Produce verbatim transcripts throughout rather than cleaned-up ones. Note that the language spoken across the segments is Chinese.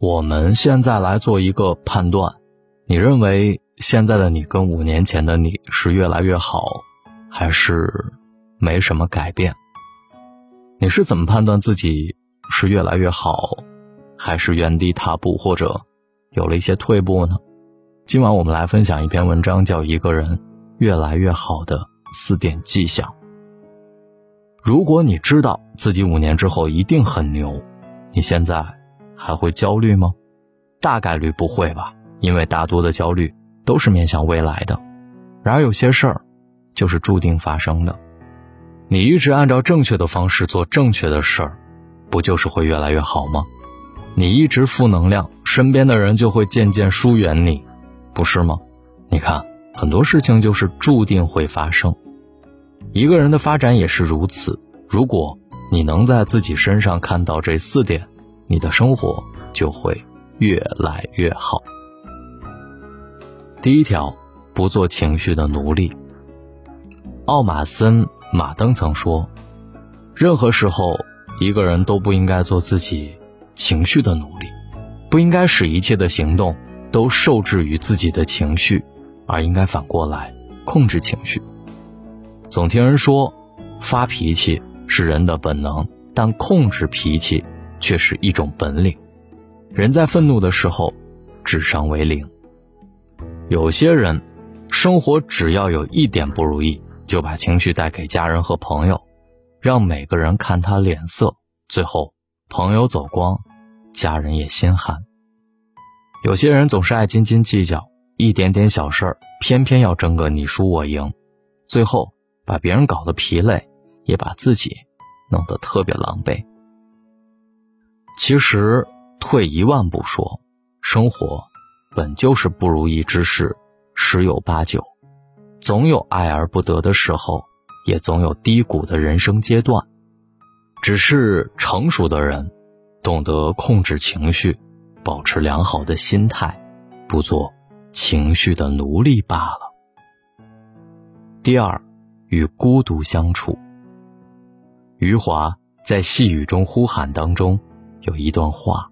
我们现在来做一个判断，你认为现在的你跟五年前的你是越来越好，还是没什么改变？你是怎么判断自己是越来越好，还是原地踏步，或者有了一些退步呢？今晚我们来分享一篇文章，叫《一个人越来越好的四点迹象》。如果你知道自己五年之后一定很牛，你现在还会焦虑吗？大概率不会吧，因为大多的焦虑都是面向未来的。然而有些事儿就是注定发生的，你一直按照正确的方式做正确的事儿，不就是会越来越好吗？你一直负能量，身边的人就会渐渐疏远你，不是吗？你看，很多事情就是注定会发生。一个人的发展也是如此，如果你能在自己身上看到这四点，你的生活就会越来越好。第一条，不做情绪的奴隶。奥马森·马登曾说，任何时候一个人都不应该做自己情绪的奴隶，不应该使一切的行动都受制于自己的情绪，而应该反过来控制情绪。总听人说，发脾气是人的本能，但控制脾气却是一种本领。人在愤怒的时候，智商为零。有些人，生活只要有一点不如意，就把情绪带给家人和朋友，让每个人看他脸色，最后朋友走光，家人也心寒。有些人总是爱斤斤计较，一点点小事儿偏偏要争个你输我赢，最后把别人搞得疲累，也把自己弄得特别狼狈。其实退一万步说，生活本就是不如意之事十有八九，总有爱而不得的时候，也总有低谷的人生阶段。只是成熟的人懂得控制情绪，保持良好的心态，不做情绪的奴隶罢了。第二，与孤独相处。余华在《细雨中呼喊》当中有一段话，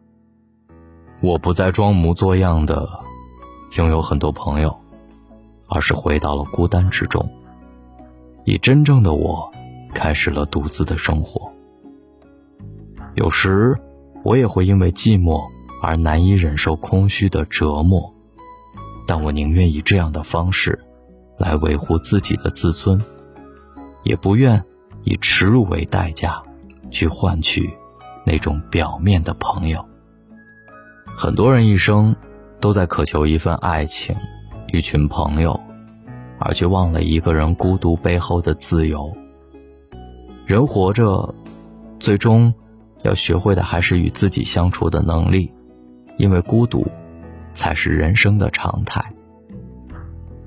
我不再装模作样的拥有很多朋友，而是回到了孤单之中，以真正的我开始了独自的生活。有时我也会因为寂寞而难以忍受空虚的折磨，但我宁愿以这样的方式来维护自己的自尊，也不愿以耻辱为代价去换取那种表面的朋友。很多人一生都在渴求一份爱情，一群朋友，而却忘了一个人孤独背后的自由。人活着，最终要学会的还是与自己相处的能力，因为孤独才是人生的常态。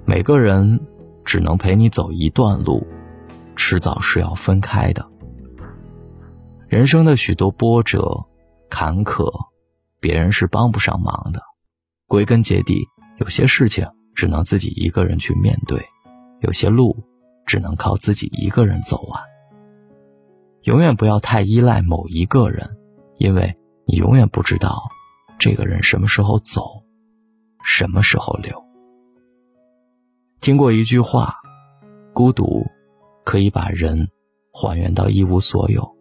每个人只能陪你走一段路，迟早是要分开的。人生的许多波折坎坷，别人是帮不上忙的。归根结底，有些事情只能自己一个人去面对，有些路只能靠自己一个人走完。永远不要太依赖某一个人，因为你永远不知道这个人什么时候走，什么时候留。听过一句话，孤独可以把人还原到一无所有，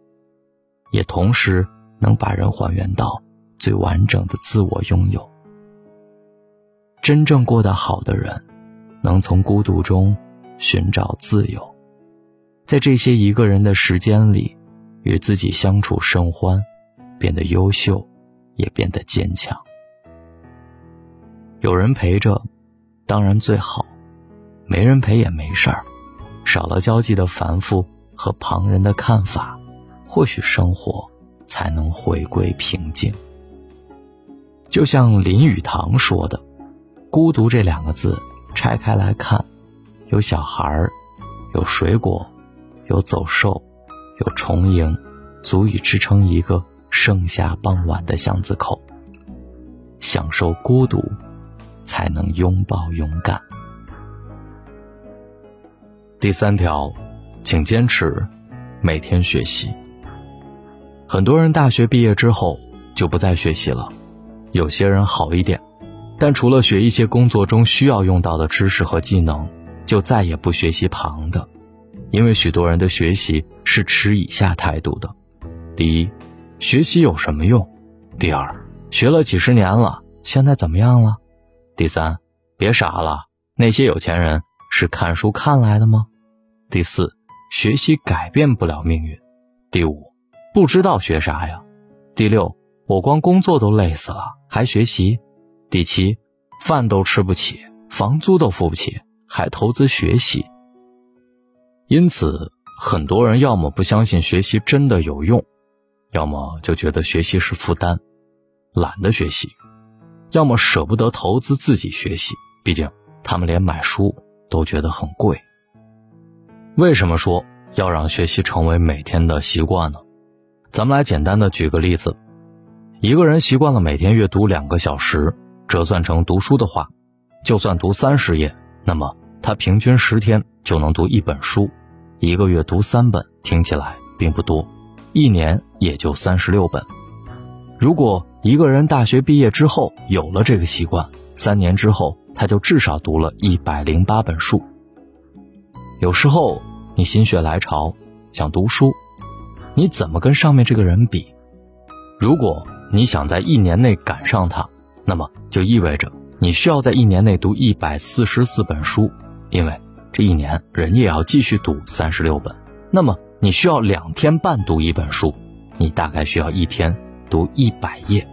也同时能把人还原到最完整的自我拥有。真正过得好的人，能从孤独中寻找自由，在这些一个人的时间里，与自己相处甚欢，变得优秀，也变得坚强。有人陪着，当然最好；没人陪也没事儿，少了交际的繁复和旁人的看法，或许生活才能回归平静。就像林语堂说的，孤独这两个字拆开来看，有小孩，有水果，有走兽，有虫蝇，足以支撑一个盛夏傍晚的巷子口。享受孤独，才能拥抱勇敢。第三条，请坚持每天学习。很多人大学毕业之后就不再学习了，有些人好一点，但除了学一些工作中需要用到的知识和技能，就再也不学习旁的。因为许多人的学习是持以下态度的：第一，学习有什么用？第二，学了几十年了，现在怎么样了？第三，别傻了，那些有钱人是看书看来的吗？第四，学习改变不了命运。第五，不知道学啥呀。第六，我光工作都累死了，还学习。第七，饭都吃不起，房租都付不起，还投资学习。因此，很多人要么不相信学习真的有用，要么就觉得学习是负担，懒得学习，要么舍不得投资自己学习，毕竟他们连买书都觉得很贵。为什么说要让学习成为每天的习惯呢？咱们来简单的举个例子，一个人习惯了每天阅读两个小时，折算成读书的话，就算读三十页，那么他平均十天就能读一本书，一个月读三本，听起来并不多，一年也就三十六本。如果一个人大学毕业之后有了这个习惯，三年之后他就至少读了一百零八本书。有时候你心血来潮想读书，你怎么跟上面这个人比？如果你想在一年内赶上他，那么就意味着你需要在一年内读一百四十四本书，因为这一年人也要继续读三十六本，那么你需要两天半读一本书，你大概需要一天读一百页。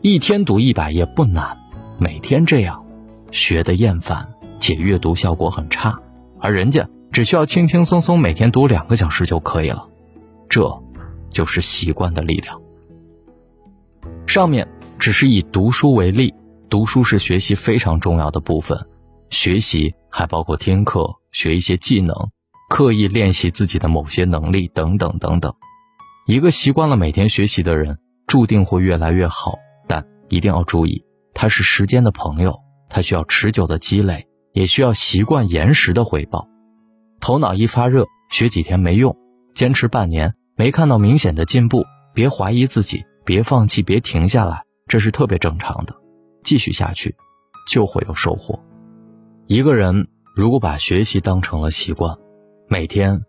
一天读一百页不难，每天这样学得厌烦，且阅读效果很差，而人家只需要轻轻松松每天读两个小时就可以了。这就是习惯的力量。上面只是以读书为例，读书是学习非常重要的部分，学习还包括听课，学一些技能，刻意练习自己的某些能力等等等等。一个习惯了每天学习的人，注定会越来越好，但一定要注意，他是时间的朋友，他需要持久的积累，也需要习惯延时的回报。头脑一发热，学几天没用，坚持半年没看到明显的进步，别怀疑自己，别放弃，别停下来，这是特别正常的，继续下去就会有收获。一个人如果把学习当成了习惯，每天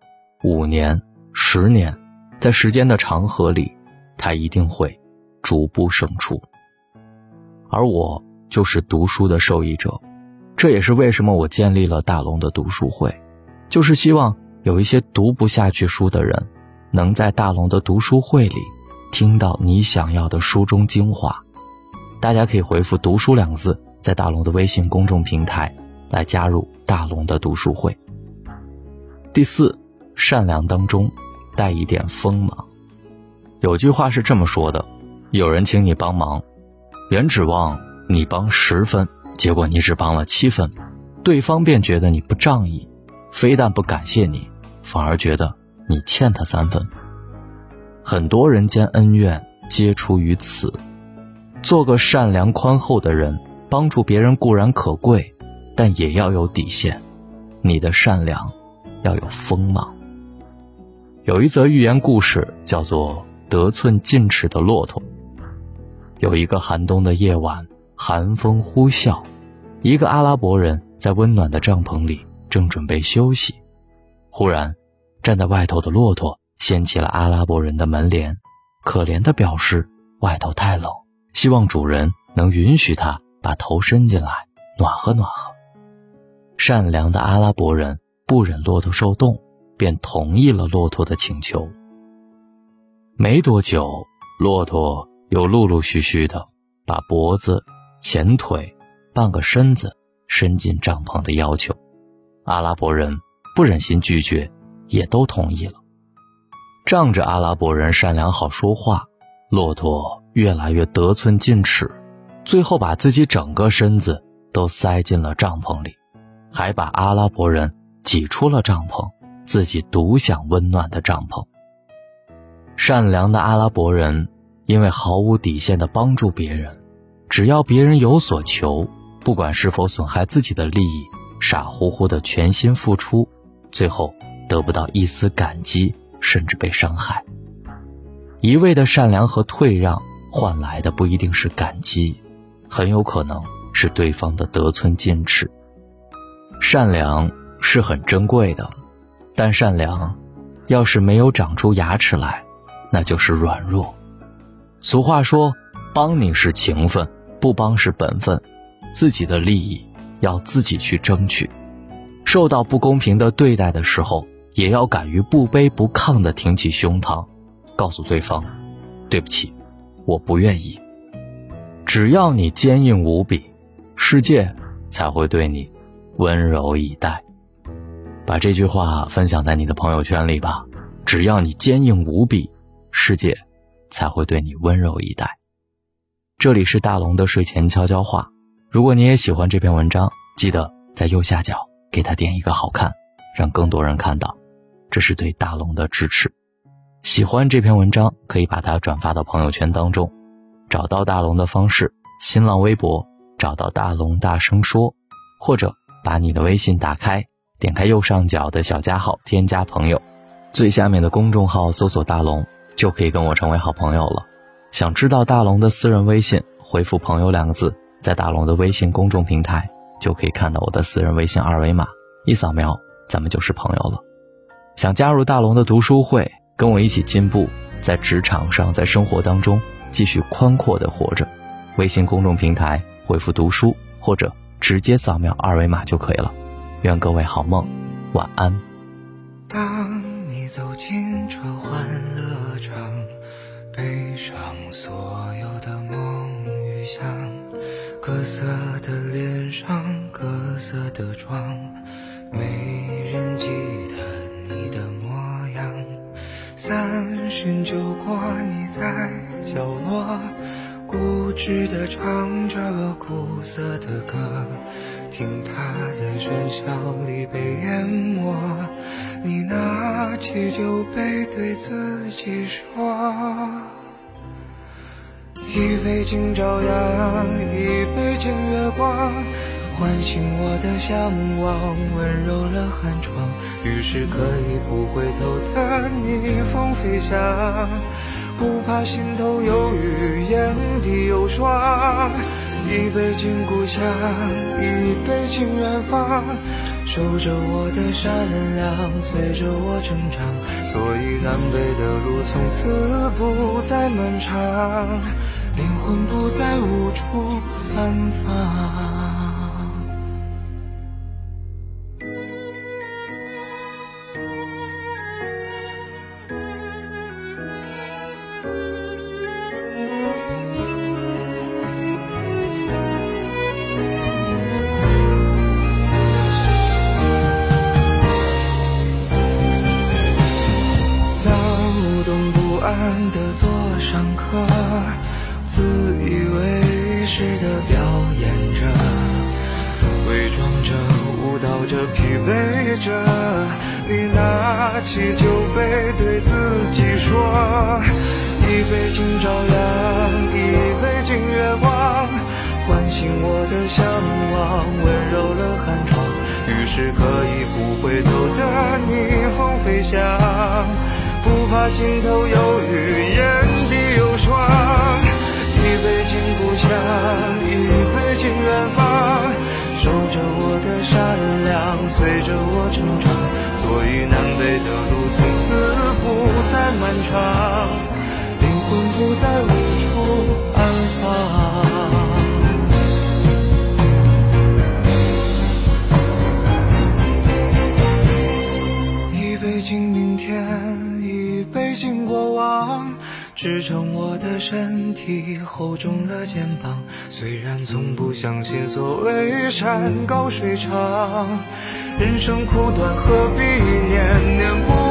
五年十年，在时间的长河里，他一定会逐步胜出。而我就是读书的受益者，这也是为什么我建立了大龙的读书会，就是希望有一些读不下去书的人，能在大龙的读书会里听到你想要的书中精华。大家可以回复读书两个字，在大龙的微信公众平台来加入大龙的读书会。第四，善良当中带一点锋芒。有句话是这么说的，有人请你帮忙，原指望你帮十分，结果你只帮了七分，对方便觉得你不仗义，非但不感谢你，反而觉得你欠他三分。很多人间恩怨皆出于此。做个善良宽厚的人，帮助别人固然可贵，但也要有底线，你的善良要有锋芒。有一则寓言故事叫做得寸进尺的骆驼。有一个寒冬的夜晚，寒风呼啸，一个阿拉伯人在温暖的帐篷里正准备休息，忽然站在外头的骆驼掀起了阿拉伯人的门帘，可怜地表示外头太冷，希望主人能允许他把头伸进来暖和暖和。善良的阿拉伯人不忍骆驼受冻，便同意了骆驼的请求。没多久，骆驼又陆陆续续的把脖子、前腿、半个身子伸进帐篷的要求，阿拉伯人不忍心拒绝，也都同意了。仗着阿拉伯人善良好说话，骆驼越来越得寸进尺，最后把自己整个身子都塞进了帐篷里，还把阿拉伯人挤出了帐篷，自己独享温暖的帐篷。善良的阿拉伯人因为毫无底线的帮助别人，只要别人有所求，不管是否损害自己的利益，傻乎乎的全心付出，最后得不到一丝感激，甚至被伤害。一味的善良和退让换来的不一定是感激，很有可能是对方的得寸进尺。善良是很珍贵的，但善良要是没有长出牙齿来，那就是软弱。俗话说，帮你是情分，不帮是本分，自己的利益要自己去争取。受到不公平的对待的时候，也要敢于不卑不亢地挺起胸膛，告诉对方，对不起，我不愿意。只要你坚硬无比，世界才会对你温柔以待。把这句话分享在你的朋友圈里吧，只要你坚硬无比，世界才会对你温柔以待。这里是大龙的睡前悄悄话，如果你也喜欢这篇文章，记得在右下角给他点一个好看，让更多人看到，这是对大龙的支持。喜欢这篇文章可以把它转发到朋友圈当中。找到大龙的方式，新浪微博找到大龙大声说，或者把你的微信打开，点开右上角的小加号，添加朋友，最下面的公众号搜索大龙，就可以跟我成为好朋友了。想知道大龙的私人微信，回复朋友两个字，在大龙的微信公众平台就可以看到我的私人微信二维码，一扫描咱们就是朋友了。想加入大龙的读书会，跟我一起进步，在职场上，在生活当中继续宽阔地活着，微信公众平台回复读书，或者直接扫描二维码就可以了。愿各位好梦，晚安。当你走进这欢乐场，背上所有的梦与想，各色的脸上，各色的妆，没人记得你的模样。三巡酒过，你在角落固执地唱着苦涩的歌，听它在喧嚣里被淹没。你拿起酒杯对自己说，一杯敬朝阳，一杯敬月光，唤醒我的向往，温柔了寒窗。于是可以不回头的逆风飞翔，不怕心头有雨，眼底有霜。一杯敬故乡，一杯敬远方，守着我的善良，随着我成长。所以南北的路从此不再漫长，灵魂不再无处安放。的坐上课，自以为是的表演着，伪装着，舞蹈着，疲惫着。你拿起酒杯对自己说，一杯敬朝阳，一杯敬月光，唤醒我的向往，温柔了寒窗。于是可以不回头的逆风飞翔，不怕心头有雨，眼底有霜。一杯敬故乡，一杯敬远方，守着我的善良，随着我成长。所以南北的路从此不再漫长，灵魂不再无处安放。一杯敬明天，一杯敬过往，支撑我的身体，厚重了肩膀。虽然从不相信所谓山高水长，人生苦短，何必念念不忘。